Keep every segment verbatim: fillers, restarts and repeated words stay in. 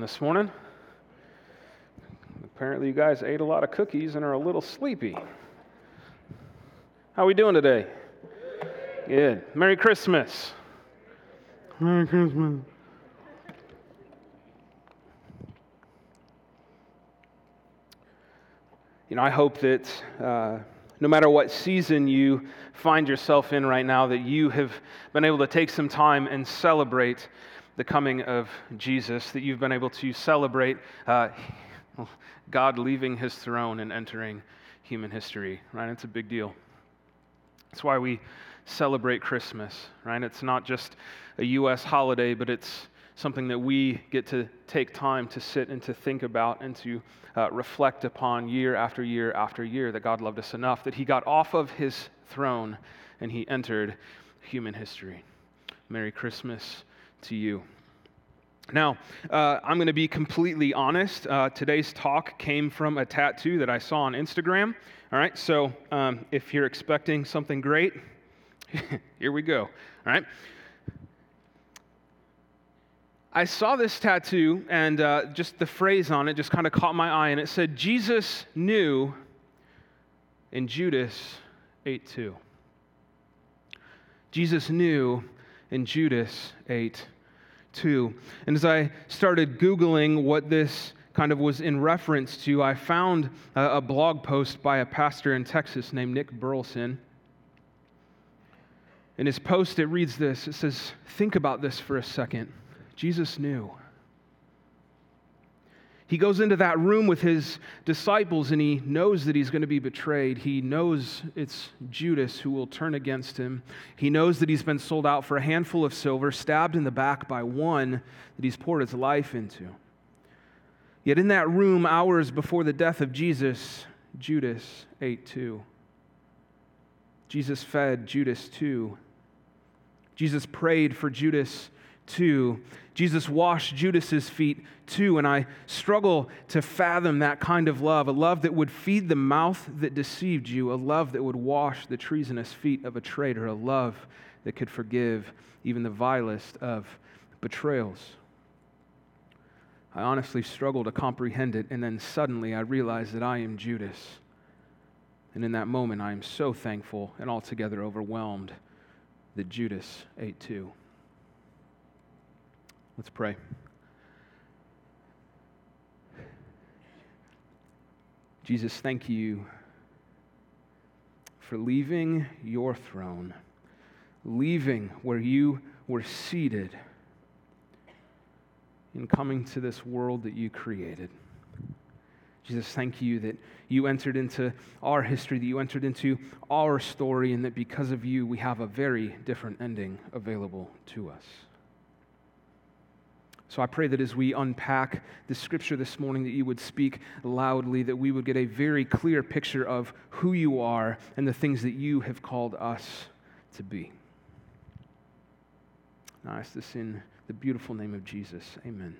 This morning. Apparently you guys ate a lot of cookies and are a little sleepy. How are we doing today? Good. Merry Christmas. Merry Christmas. You know, I hope that uh, no matter what season you find yourself in right now, that you have been able to take some time and celebrate the coming of Jesus, that you've been able to celebrate uh, God leaving his throne and entering human history, right? It's a big deal. That's why we celebrate Christmas, right? It's not just a U S holiday, but it's something that we get to take time to sit and to think about and to uh, reflect upon year after year after year, that God loved us enough that he got off of his throne and he entered human history. Merry Christmas to you. Now, uh, I'm going to be completely honest. Uh, today's talk came from a tattoo that I saw on Instagram. All right, so um, if you're expecting something great, here we go. All right. I saw this tattoo, and uh, just the phrase on it just kind of caught my eye, and it said, "Jesus knew, and Judas ate too." Jesus knew, and Judas ate too. And as I started Googling what this kind of was in reference to, I found a, a blog post by a pastor in Texas named Nick Burleson. In his post, it reads this. It says, "Think about this for a second. Jesus knew." He goes into that room with his disciples, and he knows that he's going to be betrayed. He knows it's Judas who will turn against him. He knows that he's been sold out for a handful of silver, stabbed in the back by one that he's poured his life into. Yet in that room, hours before the death of Jesus, Judas ate too. Jesus fed Judas too. Jesus prayed for Judas too. Jesus washed Judas's feet too, and I struggle to fathom that kind of love, a love that would feed the mouth that deceived you, a love that would wash the treasonous feet of a traitor, a love that could forgive even the vilest of betrayals. I honestly struggle to comprehend it, and then suddenly I realize that I am Judas, and in that moment I am so thankful and altogether overwhelmed that Judas ate too. Let's pray. Jesus, thank you for leaving your throne, leaving where you were seated, and coming to this world that you created. Jesus, thank you that you entered into our history, that you entered into our story, and that because of you, we have a very different ending available to us. So I pray that as we unpack the scripture this morning, that you would speak loudly, that we would get a very clear picture of who you are and the things that you have called us to be. And I ask this in the beautiful name of Jesus. Amen.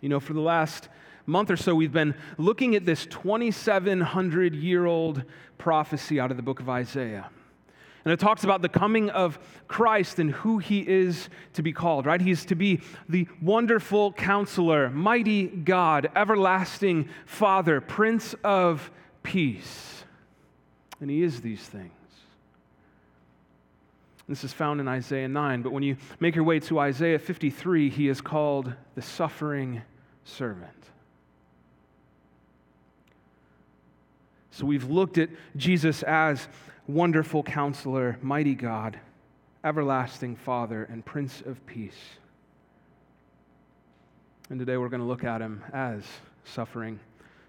You know, for the last month or so, we've been looking at this twenty-seven hundred year old prophecy out of the book of Isaiah. And it talks about the coming of Christ and who he is to be called, right? He's to be the wonderful counselor, mighty God, everlasting Father, Prince of Peace. And he is these things. This is found in Isaiah nine, but when you make your way to Isaiah fifty-three, he is called the suffering servant. So we've looked at Jesus as Wonderful Counselor, Mighty God, Everlasting Father, and Prince of Peace. And today we're going to look at him as Suffering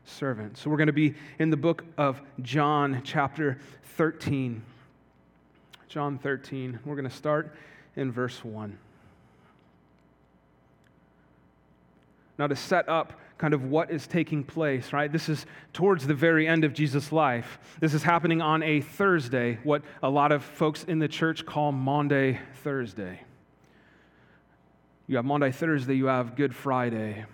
Servant. So we're going to be in the book of John, chapter thirteen. John thirteen, we're going to start in verse one. Now, to set up kind of what is taking place, right? This is towards the very end of Jesus' life. This is happening on a Thursday, what a lot of folks in the church call Maundy Thursday. You have Maundy Thursday, you have Good Friday,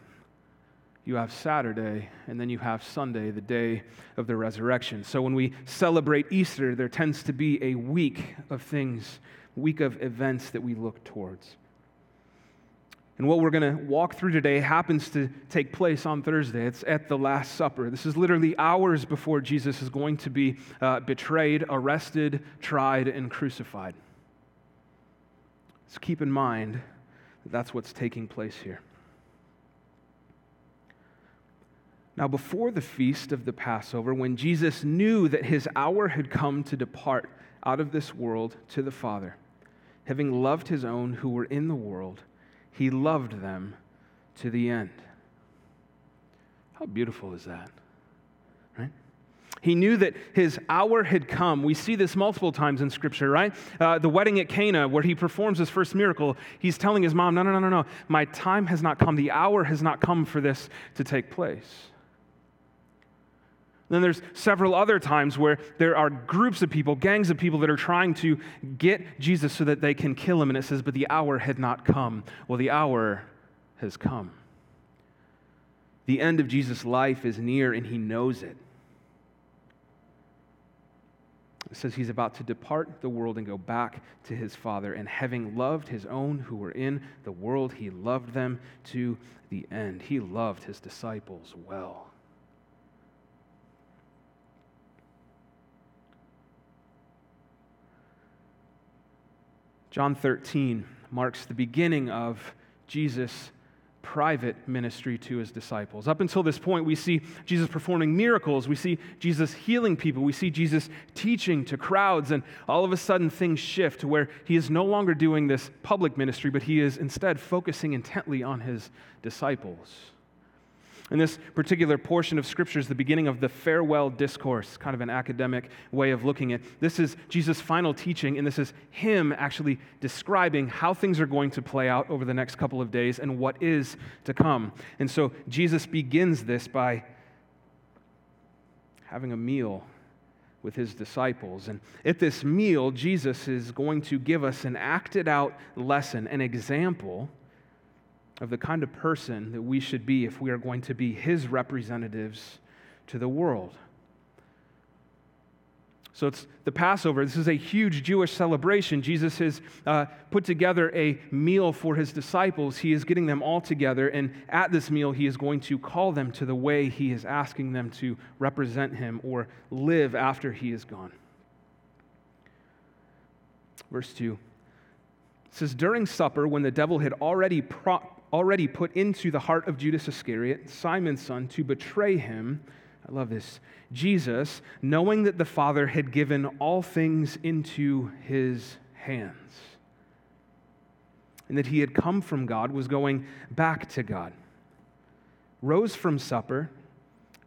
you have Saturday, and then you have Sunday, the day of the resurrection. So when we celebrate Easter, there tends to be a week of things, week of events that we look towards. And what we're going to walk through today happens to take place on Thursday. It's at the Last Supper. This is literally hours before Jesus is going to be uh, betrayed, arrested, tried, and crucified. So keep in mind that that's what's taking place here. Now, before the feast of the Passover, when Jesus knew that his hour had come to depart out of this world to the Father, having loved his own who were in the world, he loved them to the end. How beautiful is that, right? He knew that his hour had come. We see this multiple times in Scripture, right? Uh, the wedding at Cana, where he performs his first miracle, he's telling his mom, no, no, no, no, no, my time has not come. The hour has not come for this to take place. Then there's several other times where there are groups of people, gangs of people that are trying to get Jesus so that they can kill him. And it says, but the hour had not come. Well, the hour has come. The end of Jesus' life is near, and he knows it. It says he's about to depart the world and go back to his Father. And having loved his own who were in the world, he loved them to the end. He loved his disciples well. John thirteen marks the beginning of Jesus' private ministry to his disciples. Up until this point, we see Jesus performing miracles. We see Jesus healing people. We see Jesus teaching to crowds. And all of a sudden, things shift to where he is no longer doing this public ministry, but he is instead focusing intently on his disciples. And this particular portion of Scripture is the beginning of the farewell discourse, kind of an academic way of looking at it. This is Jesus' final teaching, and this is him actually describing how things are going to play out over the next couple of days and what is to come. And so Jesus begins this by having a meal with his disciples. And at this meal, Jesus is going to give us an acted-out lesson, an example of the kind of person that we should be if we are going to be his representatives to the world. So it's the Passover. This is a huge Jewish celebration. Jesus has uh, put together a meal for his disciples. He is getting them all together, and at this meal, he is going to call them to the way he is asking them to represent him or live after he is gone. Verse two. It says, during supper, when the devil had already pro- already put into the heart of Judas Iscariot, Simon's son, to betray him, I love this, Jesus, knowing that the Father had given all things into his hands, and that he had come from God, was going back to God, rose from supper,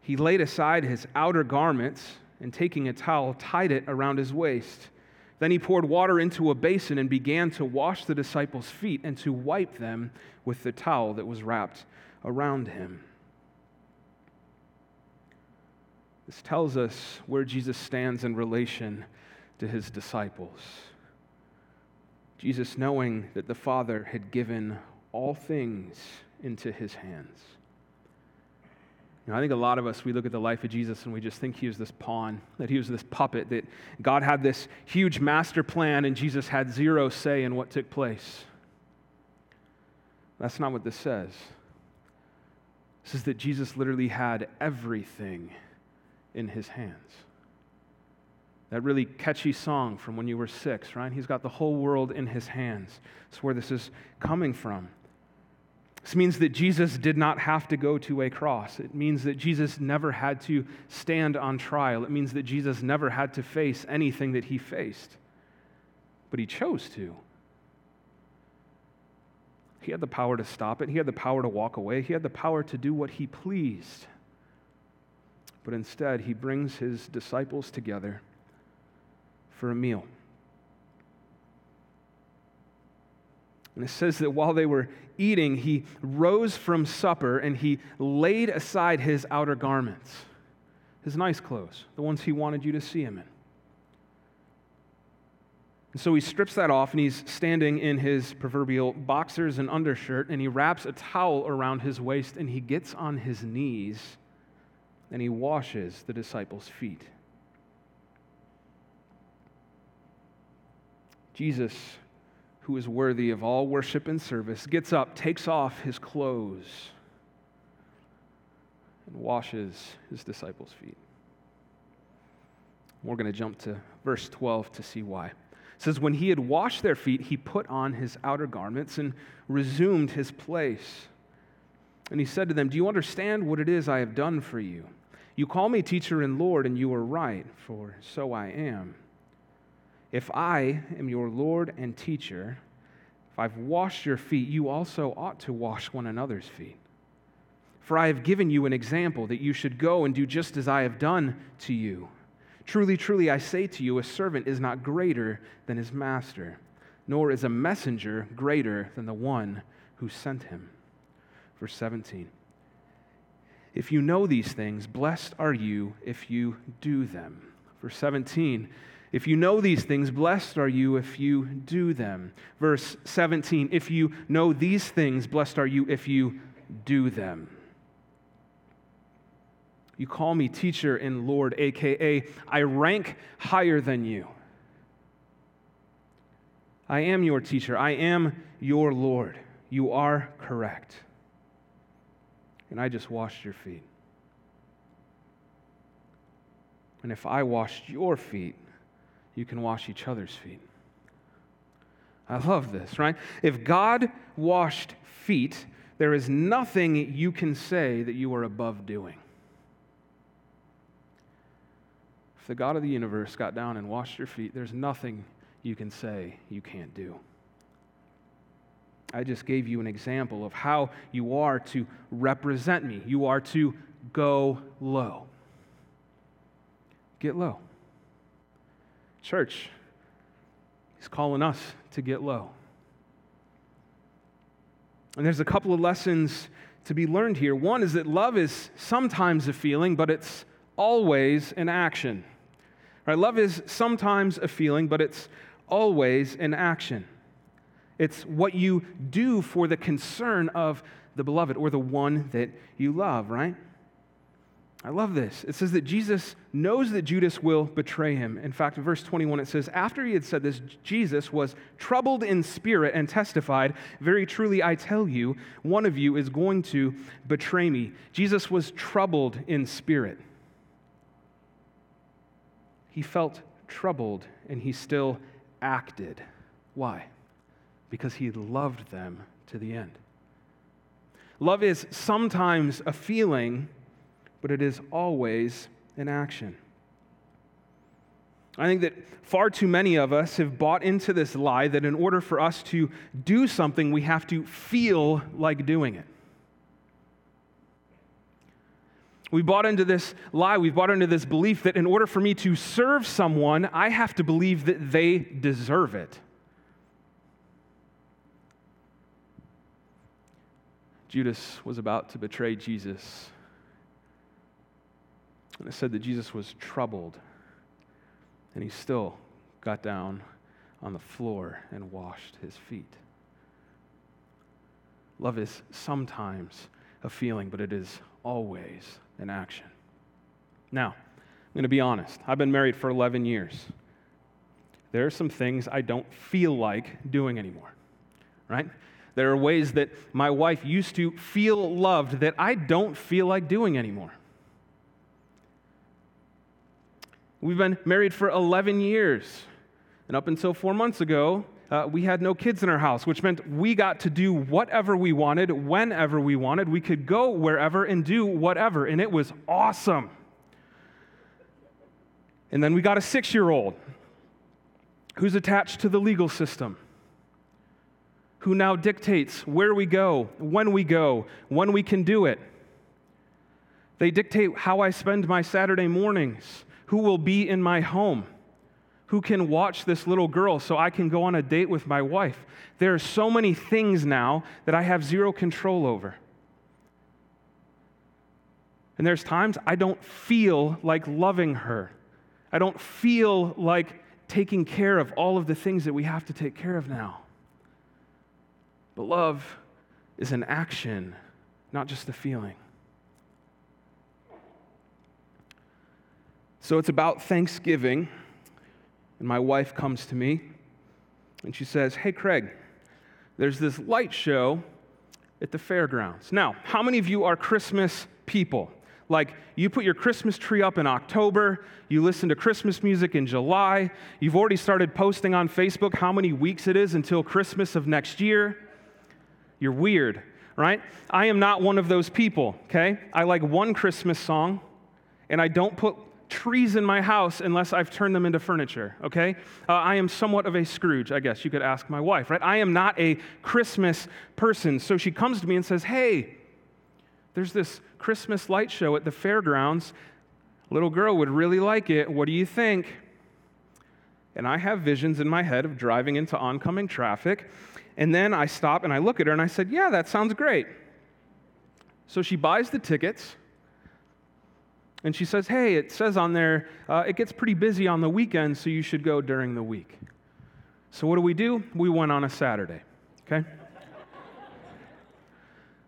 he laid aside his outer garments, and taking a towel, tied it around his waist. Then he poured water into a basin and began to wash the disciples' feet and to wipe them with the towel that was wrapped around him. This tells us where Jesus stands in relation to his disciples. Jesus, knowing that the Father had given all things into his hands. You know, I think a lot of us, we look at the life of Jesus and we just think he was this pawn, that he was this puppet, that God had this huge master plan and Jesus had zero say in what took place. That's not what this says. This is that Jesus literally had everything in his hands. That really catchy song from when you were six, right? He's got the whole world in his hands. That's where this is coming from. This means that Jesus did not have to go to a cross. It means that Jesus never had to stand on trial. It means that Jesus never had to face anything that he faced. But he chose to. He had the power to stop it. He had the power to walk away. He had the power to do what he pleased. But instead, he brings his disciples together for a meal. And it says that while they were eating, he rose from supper and he laid aside his outer garments, his nice clothes, the ones he wanted you to see him in. And so he strips that off and he's standing in his proverbial boxers and undershirt, and he wraps a towel around his waist and he gets on his knees and he washes the disciples' feet. Jesus, who is worthy of all worship and service, gets up, takes off his clothes, and washes his disciples' feet. We're going to jump to verse twelve to see why. It says, when he had washed their feet, he put on his outer garments and resumed his place. And he said to them, do you understand what it is I have done for you? You call me teacher and Lord, and you are right, for so I am. If I am your Lord and teacher, if I've washed your feet, you also ought to wash one another's feet. For I have given you an example that you should go and do just as I have done to you. Truly, truly, I say to you, a servant is not greater than his master, nor is a messenger greater than the one who sent him. Verse seventeen, if you know these things, blessed are you if you do them. Verse seventeen, if you know these things, blessed are you if you do them. Verse seventeen, if you know these things, blessed are you if you do them. You call me teacher and Lord, a k a I rank higher than you. I am your teacher. I am your Lord. You are correct. And I just washed your feet. And if I washed your feet, you can wash each other's feet. I love this, right? If God washed feet, there is nothing you can say that you are above doing. If the God of the universe got down and washed your feet, there's nothing you can say you can't do. I just gave you an example of how you are to represent me. You are to go low. Get low. Church, he's calling us to get low. And there's a couple of lessons to be learned here. One is that love is sometimes a feeling, but it's always an action. Right, love is sometimes a feeling, but it's always an action. It's what you do for the concern of the beloved or the one that you love, right? I love this. It says that Jesus knows that Judas will betray him. In fact, in verse twenty-one, it says, after he had said this, Jesus was troubled in spirit and testified, very truly I tell you, one of you is going to betray me. Jesus was troubled in spirit. He felt troubled, and he still acted. Why? Because he loved them to the end. Love is sometimes a feeling, but it is always an action. I think that far too many of us have bought into this lie that in order for us to do something, we have to feel like doing it. We bought into this lie, we bought into this belief that in order for me to serve someone, I have to believe that they deserve it. Judas was about to betray Jesus. And it said that Jesus was troubled, and he still got down on the floor and washed his feet. Love is sometimes a feeling, but it is always in action. Now, I'm going to be honest. I've been married for eleven years. There are some things I don't feel like doing anymore, right? There are ways that my wife used to feel loved that I don't feel like doing anymore. We've been married for eleven years, and up until four months ago, Uh, we had no kids in our house, which meant we got to do whatever we wanted, whenever we wanted. We could go wherever and do whatever, and it was awesome. And then we got a six-year-old who's attached to the legal system, who now dictates where we go, when we go, when we can do it. They dictate how I spend my Saturday mornings, who will be in my home, who can watch this little girl so I can go on a date with my wife. There are so many things now that I have zero control over. And there's times I don't feel like loving her. I don't feel like taking care of all of the things that we have to take care of now. But love is an action, not just a feeling. So it's about Thanksgiving. And my wife comes to me and she says, hey, Craig, there's this light show at the fairgrounds. Now, how many of you are Christmas people? Like, you put your Christmas tree up in October, you listen to Christmas music in July, you've already started posting on Facebook how many weeks it is until Christmas of next year. You're weird, right? I am not one of those people, okay? I like one Christmas song, and I don't put trees in my house unless I've turned them into furniture, okay? Uh, I am somewhat of a Scrooge, I guess you could ask my wife, right? I am not a Christmas person. So she comes to me and says, hey, there's this Christmas light show at the fairgrounds. Little girl would really like it. What do you think? And I have visions in my head of driving into oncoming traffic. And then I stop and I look at her and I said, yeah, that sounds great. So she buys the tickets. And she says, hey, it says on there, uh, it gets pretty busy on the weekend, so you should go during the week. So what do we do? We went on a Saturday, okay?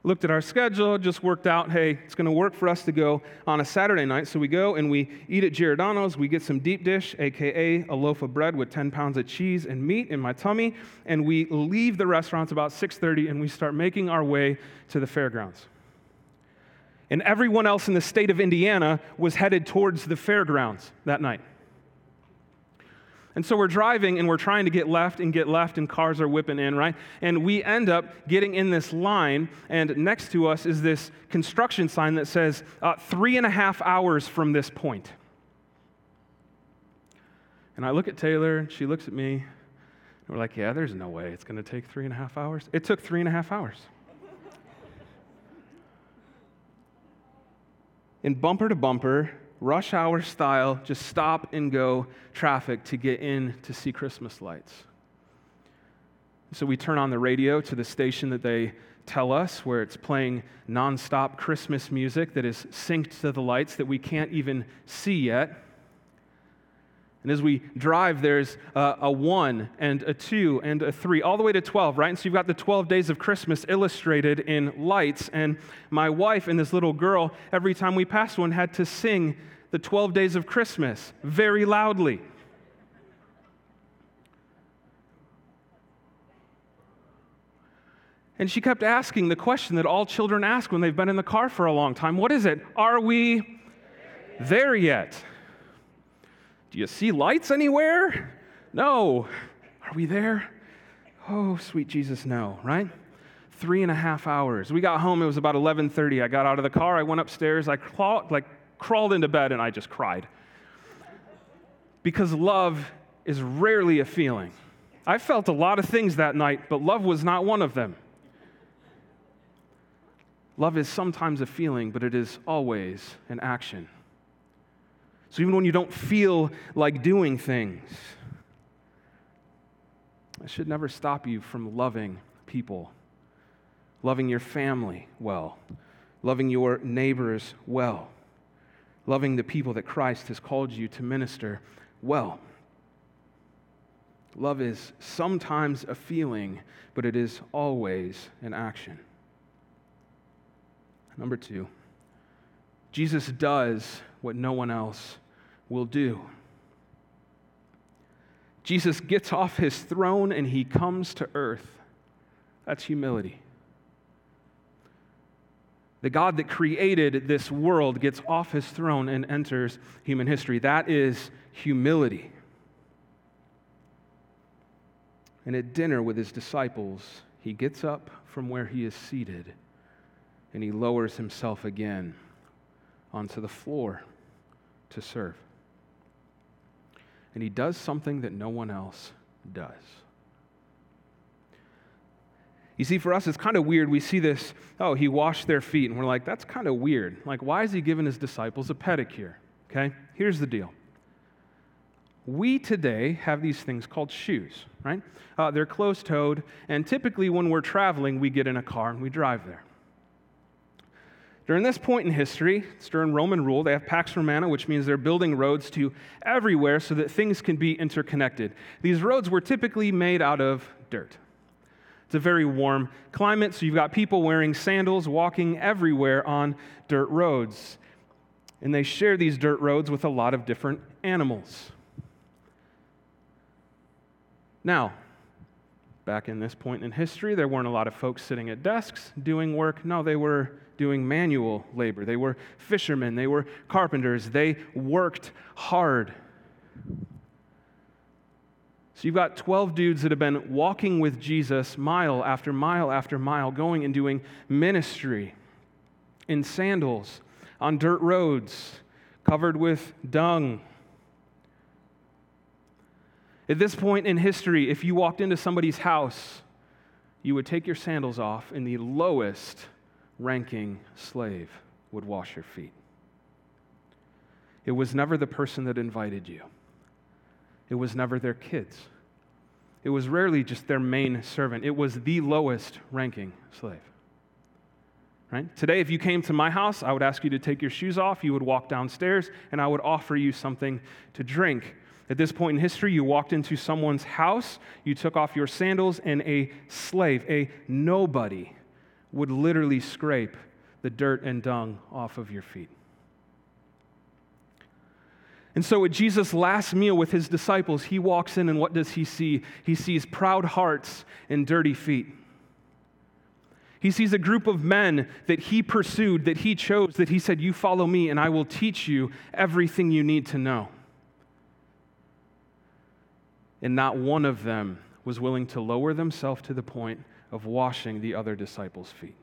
Looked at our schedule, just worked out, hey, it's going to work for us to go on a Saturday night. So we go and we eat at Giordano's. We get some deep dish, a k a a loaf of bread with ten pounds of cheese and meat in my tummy. And we leave the restaurant about six thirty, and we start making our way to the fairgrounds. And everyone else in the state of Indiana was headed towards the fairgrounds that night. And so we're driving, and we're trying to get left and get left, and cars are whipping in, right? And we end up getting in this line, and next to us is this construction sign that says, uh, three and a half hours from this point. And I look at Taylor, and she looks at me, and we're like, yeah, there's no way it's going to take three and a half hours. It took three and a half hours. In bumper to bumper, rush hour style, just stop and go traffic to get in to see Christmas lights. So we turn on the radio to the station that they tell us, where it's playing nonstop Christmas music that is synced to the lights that we can't even see yet. And as we drive, there's a, a one and a two and a three, all the way to twelve, right? And so you've got the twelve days of Christmas illustrated in lights. And my wife and this little girl, every time we passed one, had to sing the twelve days of Christmas very loudly. And she kept asking the question that all children ask when they've been in the car for a long time. What is it? Are we there yet? Do you see lights anywhere? No. Are we there? Oh, sweet Jesus, no, right? Three and a half hours. We got home, it was about eleven thirty. I got out of the car, I went upstairs, I claw- like crawled into bed, and I just cried. Because love is rarely a feeling. I felt a lot of things that night, but love was not one of them. Love is sometimes a feeling, but it is always an action. So even when you don't feel like doing things, it should never stop you from loving people, loving your family well, loving your neighbors well, loving the people that Christ has called you to minister well. Love is sometimes a feeling, but it is always an action. Number two, Jesus does what no one else will do. Jesus gets off his throne and he comes to earth. That's humility. The God that created this world gets off his throne and enters human history. That is humility. And at dinner with his disciples, he gets up from where he is seated and he lowers himself again onto the floor to serve. And he does something that no one else does. You see, for us, it's kind of weird. We see this, oh, he washed their feet, and we're like, that's kind of weird. Like, why is he giving his disciples a pedicure? Okay, here's the deal. We today have these things called shoes, right? Uh, they're closed-toed, and typically when we're traveling, we get in a car and we drive there. During this point in history, it's during Roman rule, they have Pax Romana, which means they're building roads to everywhere so that things can be interconnected. These roads were typically made out of dirt. It's a very warm climate, so you've got people wearing sandals, walking everywhere on dirt roads. And they share these dirt roads with a lot of different animals. Now, Back in this point in history, there weren't a lot of folks sitting at desks doing work. No, they were doing manual labor. They were fishermen. They were carpenters. They worked hard. So you've got twelve dudes that have been walking with Jesus mile after mile after mile, going and doing ministry in sandals, on dirt roads, covered with dung. At this point in history, if you walked into somebody's house, you would take your sandals off, and the lowest ranking slave would wash your feet. It was never the person that invited you. It was never their kids. It was rarely just their main servant. It was the lowest ranking slave. Right? Today, if you came to my house, I would ask you to take your shoes off. You would walk downstairs, and I would offer you something to drink. At this point in history, you walked into someone's house, you took off your sandals, and a slave, a nobody, would literally scrape the dirt and dung off of your feet. And so at Jesus' last meal with his disciples, he walks in, and what does he see? He sees proud hearts and dirty feet. He sees a group of men that he pursued, that he chose, that he said, "You follow me, and I will teach you everything you need to know." And not one of them was willing to lower themselves to the point of washing the other disciples' feet.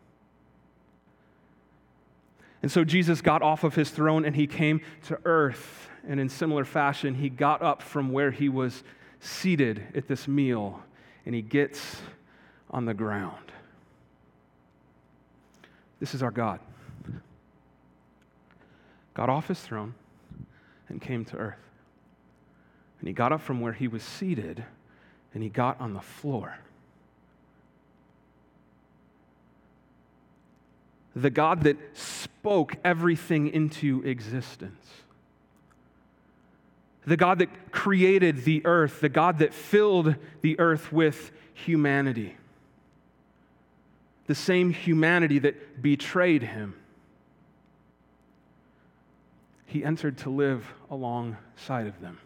And so Jesus got off of his throne and he came to earth. And in similar fashion, he got up from where he was seated at this meal and he gets on the ground. This is our God. Got off his throne and came to earth. And he got up from where he was seated, and he got on the floor. The God that spoke everything into existence. The God that created the earth. The God that filled the earth with humanity. The same humanity that betrayed him. He entered to live alongside of them.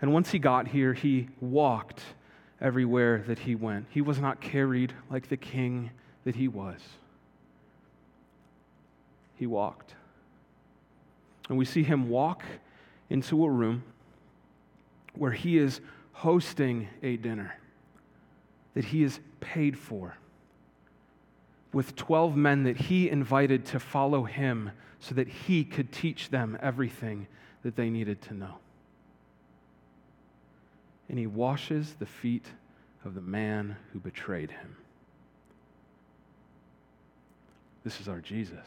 And once he got here, he walked everywhere that he went. He was not carried like the king that he was. He walked. And we see him walk into a room where he is hosting a dinner that he is paid for with twelve men that he invited to follow him so that he could teach them everything that they needed to know. And he washes the feet of the man who betrayed him. This is our Jesus.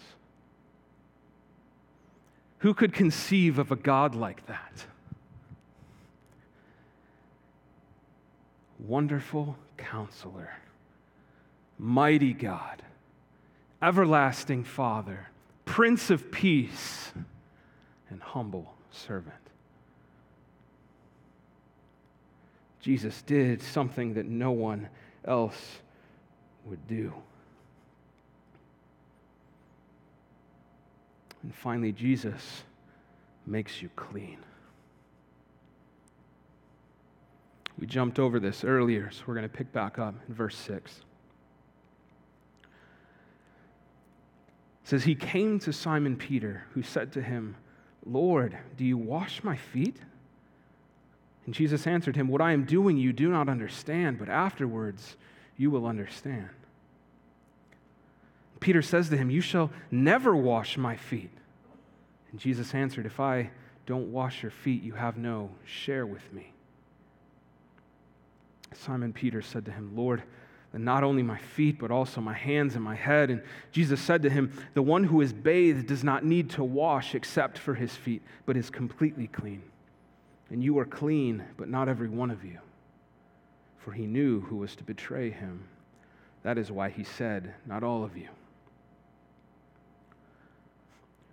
Who could conceive of a God like that? Wonderful Counselor, Mighty God, Everlasting Father, Prince of Peace, and humble servant. Jesus did something that no one else would do. And finally, Jesus makes you clean. We jumped over this earlier, so we're going to pick back up in verse six. It says, "He came to Simon Peter, who said to him, 'Lord, do you wash my feet?' And Jesus answered him, 'What I am doing you do not understand, but afterwards you will understand.' Peter says to him, 'You shall never wash my feet.' And Jesus answered, 'If I don't wash your feet, you have no share with me.' Simon Peter said to him, 'Lord, and not only my feet, but also my hands and my head.' And Jesus said to him, 'The one who is bathed does not need to wash except for his feet, but is completely clean. And you are clean, but not every one of you.' For he knew who was to betray him. That is why he said, 'Not all of you.'"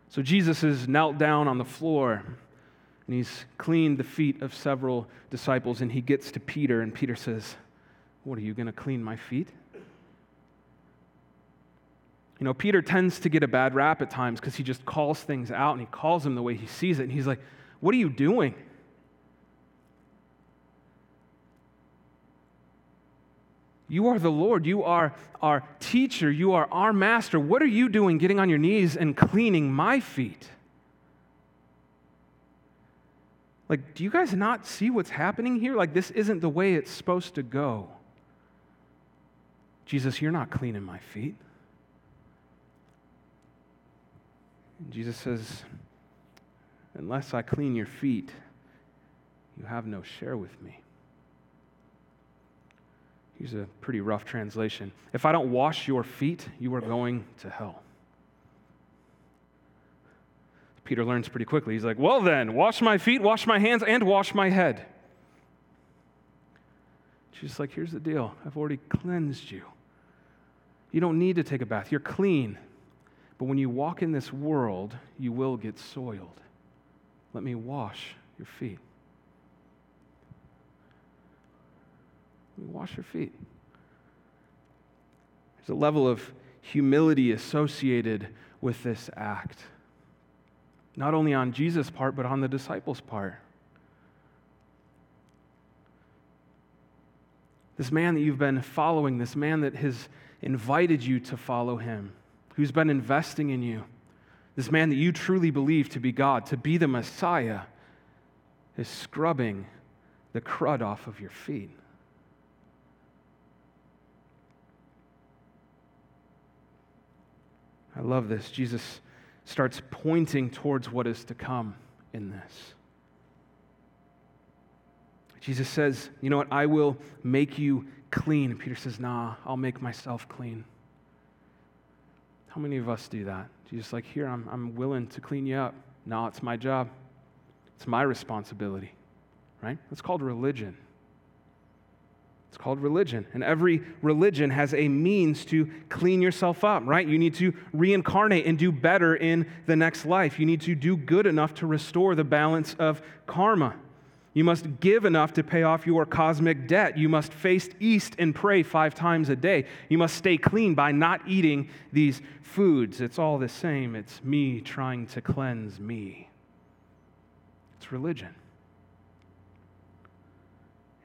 So Jesus is knelt down on the floor, and he's cleaned the feet of several disciples, and he gets to Peter, and Peter says, "What, are you going to clean my feet?" You know, Peter tends to get a bad rap at times because he just calls things out, and he calls them the way he sees it, and he's like, "What are you doing?" You are the Lord. You are our teacher. You are our master. What are you doing getting on your knees and cleaning my feet? Like, do you guys not see what's happening here? Like, this isn't the way it's supposed to go. Jesus, you're not cleaning my feet. And Jesus says, unless I clean your feet, you have no share with me. Here's a pretty rough translation. If I don't wash your feet, you are going to hell. Peter learns pretty quickly. He's like, well then, wash my feet, wash my hands, and wash my head. She's like, here's the deal. I've already cleansed you. You don't need to take a bath. You're clean. But when you walk in this world, you will get soiled. Let me wash your feet. Let me wash your feet. There's a level of humility associated with this act. Not only on Jesus' part, but on the disciples' part. This man that you've been following, this man that has invited you to follow him, who's been investing in you, this man that you truly believe to be God, to be the Messiah, is scrubbing the crud off of your feet. I love this. Jesus starts pointing towards what is to come in this. Jesus says, you know what, I will make you clean. And Peter says, nah, I'll make myself clean. How many of us do that? Jesus like, here, I'm, I'm willing to clean you up. Nah, it's my job. It's my responsibility, right? That's called religion. It's called religion. And every religion has a means to clean yourself up, right? You need to reincarnate and do better in the next life. You need to do good enough to restore the balance of karma. You must give enough to pay off your cosmic debt. You must face east and pray five times a day. You must stay clean by not eating these foods. It's all the same. It's me trying to cleanse me. It's religion.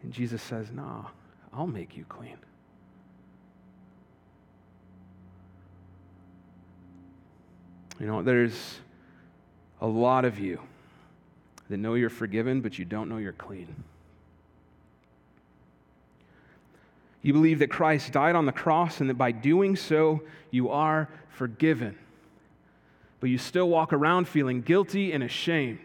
And Jesus says, nah. I'll make you clean. You know, there's a lot of you that know you're forgiven, but you don't know you're clean. You believe that Christ died on the cross and that by doing so, you are forgiven. But you still walk around feeling guilty and ashamed.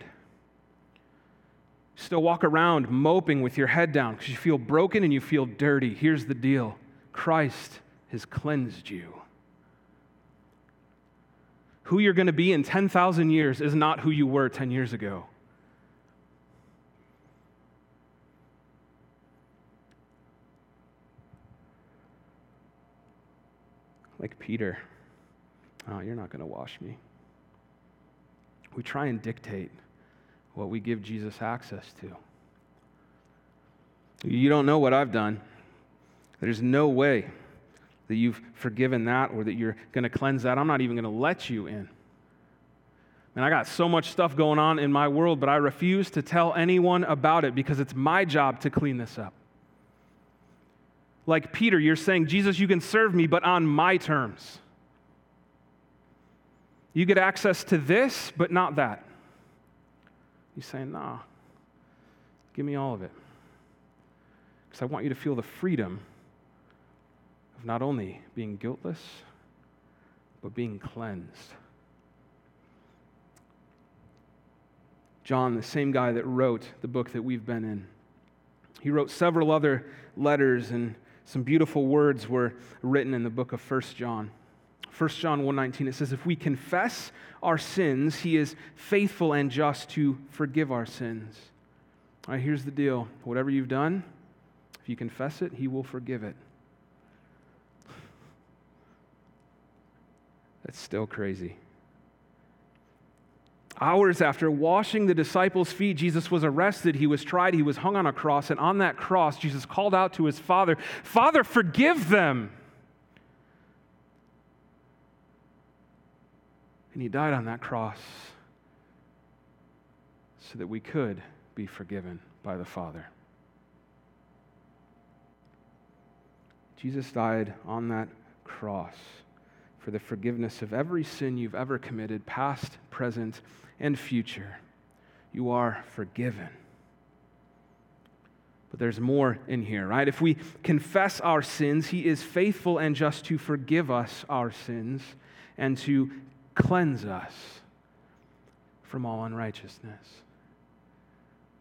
Still walk around moping with your head down because you feel broken and you feel dirty. Here's the deal. Christ has cleansed you. Who you're going to be in ten thousand years is not who you were ten years ago. Like Peter, oh, you're not going to wash me. We try and dictate what we give Jesus access to. You don't know what I've done. There's no way that you've forgiven that or that you're going to cleanse that. I'm not even going to let you in. And I got so much stuff going on in my world, but I refuse to tell anyone about it because it's my job to clean this up. Like Peter, you're saying, Jesus, you can serve me, but on my terms. You get access to this, but not that. He's saying, nah, give me all of it. Because I want you to feel the freedom of not only being guiltless, but being cleansed. John, the same guy that wrote the book that we've been in, he wrote several other letters, and some beautiful words were written in the book of First John. First John one nineteen, it says, if we confess our sins, he is faithful and just to forgive our sins. All right, here's the deal. Whatever you've done, if you confess it, he will forgive it. That's still crazy. Hours after washing the disciples' feet, Jesus was arrested, he was tried, he was hung on a cross, and on that cross, Jesus called out to his Father, Father, forgive them! And he died on that cross so that we could be forgiven by the Father. Jesus died on that cross for the forgiveness of every sin you've ever committed, past, present, and future. You are forgiven. But there's more in here, right? If we confess our sins, he is faithful and just to forgive us our sins and to cleanse us from all unrighteousness.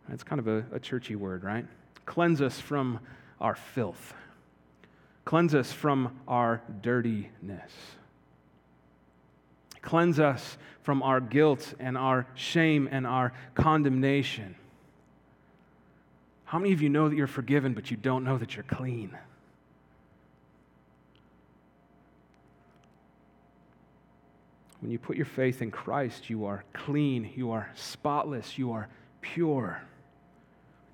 That's kind of a, a churchy word, right? Cleanse us from our filth. Cleanse us from our dirtiness. Cleanse us from our guilt and our shame and our condemnation. How many of you know that you're forgiven, but you don't know that you're clean? When you put your faith in Christ, you are clean, you are spotless, you are pure.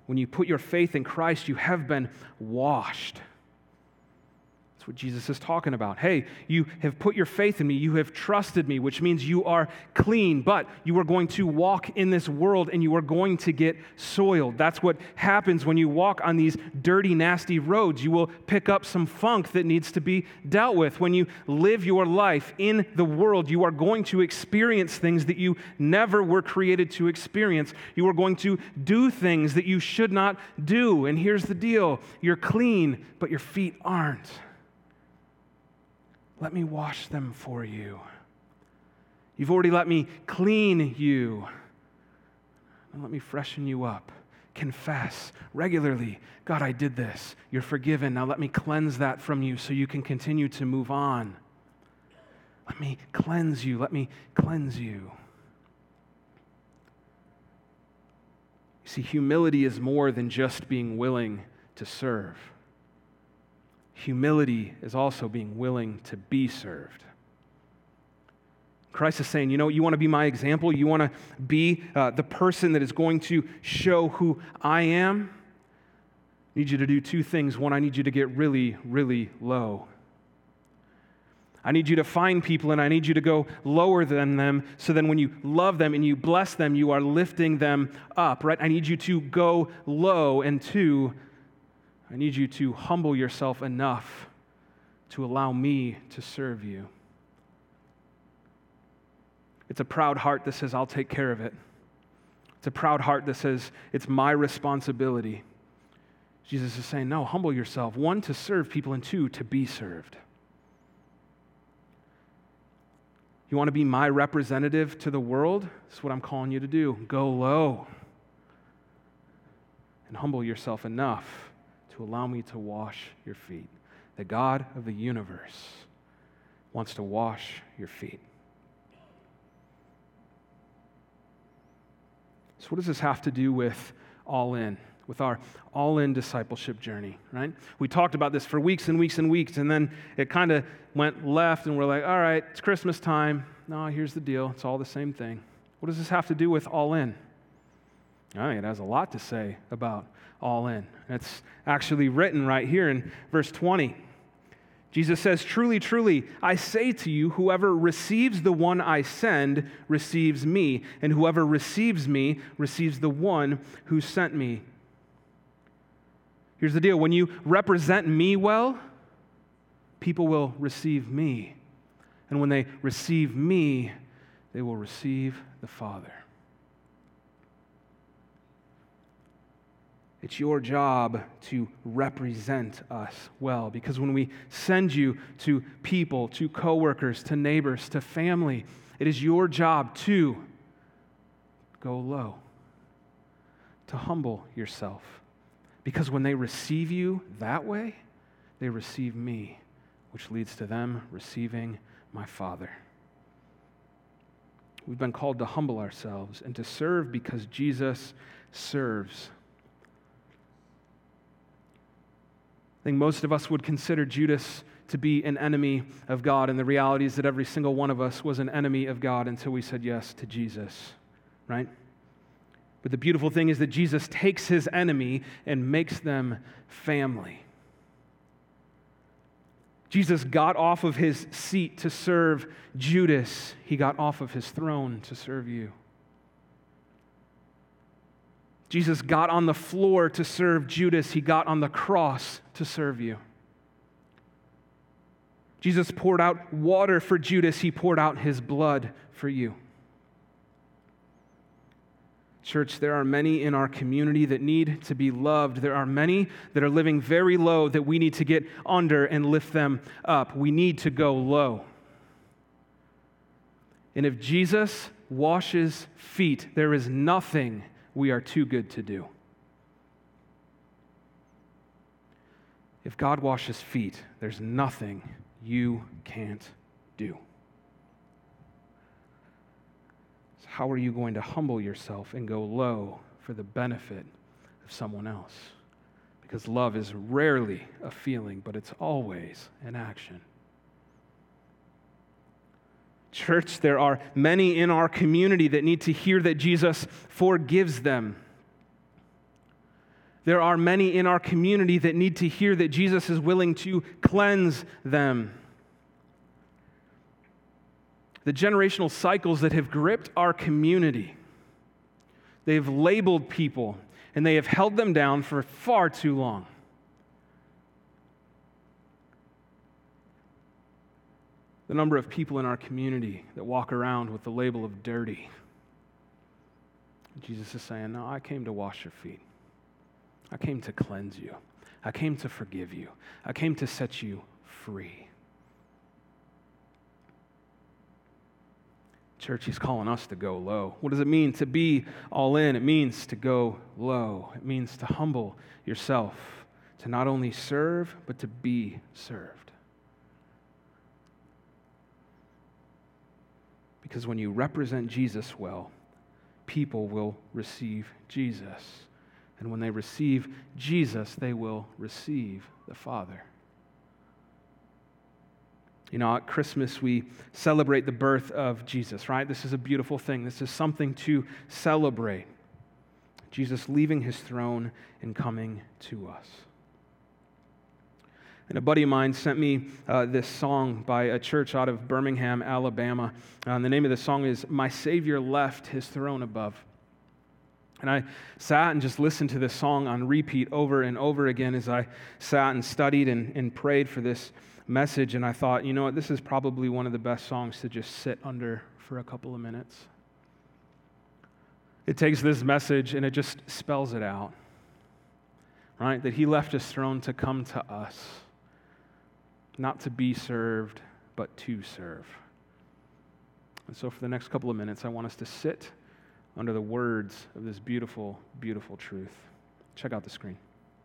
When you put your faith in Christ, you have been washed. That's what Jesus is talking about. Hey, you have put your faith in me, you have trusted me, which means you are clean, but you are going to walk in this world and you are going to get soiled. That's what happens when you walk on these dirty, nasty roads. You will pick up some funk that needs to be dealt with. When you live your life in the world, you are going to experience things that you never were created to experience. You are going to do things that you should not do. And here's the deal: you're clean, but your feet aren't. Let me wash them for you. You've already let me clean you. And let me freshen you up. Confess regularly, God, I did this. You're forgiven. Now let me cleanse that from you so you can continue to move on. Let me cleanse you. Let me cleanse you. You see, humility is more than just being willing to serve. Humility is also being willing to be served. Christ is saying, you know, you want to be my example? You want to be uh, the person that is going to show who I am? I need you to do two things. One, I need you to get really, really low. I need you to find people and I need you to go lower than them so then when you love them and you bless them, you are lifting them up, right? I need you to go low. And two, I need you to humble yourself enough to allow me to serve you. It's a proud heart that says, I'll take care of it. It's a proud heart that says, it's my responsibility. Jesus is saying, no, humble yourself. One, to serve people, and two, to be served. You want to be my representative to the world? That's what I'm calling you to do. Go low and humble yourself enough to allow me to wash your feet. The God of the universe wants to wash your feet. So what does this have to do with all in, with our all-in discipleship journey, right? We talked about this for weeks and weeks and weeks, and then it kind of went left, and we're like, all right, it's Christmas time. No, here's the deal. It's all the same thing. What does this have to do with all in? All right, it has a lot to say about all in. It's actually written right here in verse twenty. Jesus says, truly, truly, I say to you, whoever receives the one I send receives me, and whoever receives me receives the one who sent me. Here's the deal. When you represent me well, people will receive me. And when they receive me, they will receive the Father. It's your job to represent us well, because when we send you to people, to coworkers, to neighbors, to family, it is your job to go low, to humble yourself, because when they receive you that way, they receive me, which leads to them receiving my Father. We've been called to humble ourselves and to serve because Jesus serves. I think most of us would consider Judas to be an enemy of God, and the reality is that every single one of us was an enemy of God until we said yes to Jesus, right? But the beautiful thing is that Jesus takes his enemy and makes them family. Jesus got off of his seat to serve Judas. He got off of his throne to serve you. Jesus got on the floor to serve Judas. He got on the cross to serve you. Jesus poured out water for Judas. He poured out his blood for you. Church, there are many in our community that need to be loved. There are many that are living very low that we need to get under and lift them up. We need to go low. And if Jesus washes feet, there is nothing we are too good to do. If God washes feet, there's nothing you can't do. So how are you going to humble yourself and go low for the benefit of someone else? Because love is rarely a feeling, but it's always an action. Church, there are many in our community that need to hear that Jesus forgives them. There are many in our community that need to hear that Jesus is willing to cleanse them. The generational cycles that have gripped our community, they've labeled people and they have held them down for far too long. The number of people in our community that walk around with the label of dirty. Jesus is saying, no, I came to wash your feet. I came to cleanse you. I came to forgive you. I came to set you free. Church, he's calling us to go low. What does it mean to be all in? It means to go low. It means to humble yourself, to not only serve, but to be served. Because when you represent Jesus well, people will receive Jesus. And when they receive Jesus, they will receive the Father. You know, at Christmas, we celebrate the birth of Jesus, right? This is a beautiful thing. This is something to celebrate. Jesus leaving his throne and coming to us. And a buddy of mine sent me uh, this song by a church out of Birmingham, Alabama. Uh, and the name of the song is, "My Savior Left His Throne Above." And I sat and just listened to this song on repeat over and over again as I sat and studied and, and prayed for this message. And I thought, you know what, this is probably one of the best songs to just sit under for a couple of minutes. It takes this message and it just spells it out, right? That he left his throne to come to us, not to be served, but to serve. And so for the next couple of minutes, I want us to sit under the words of this beautiful, beautiful truth. Check out the screen.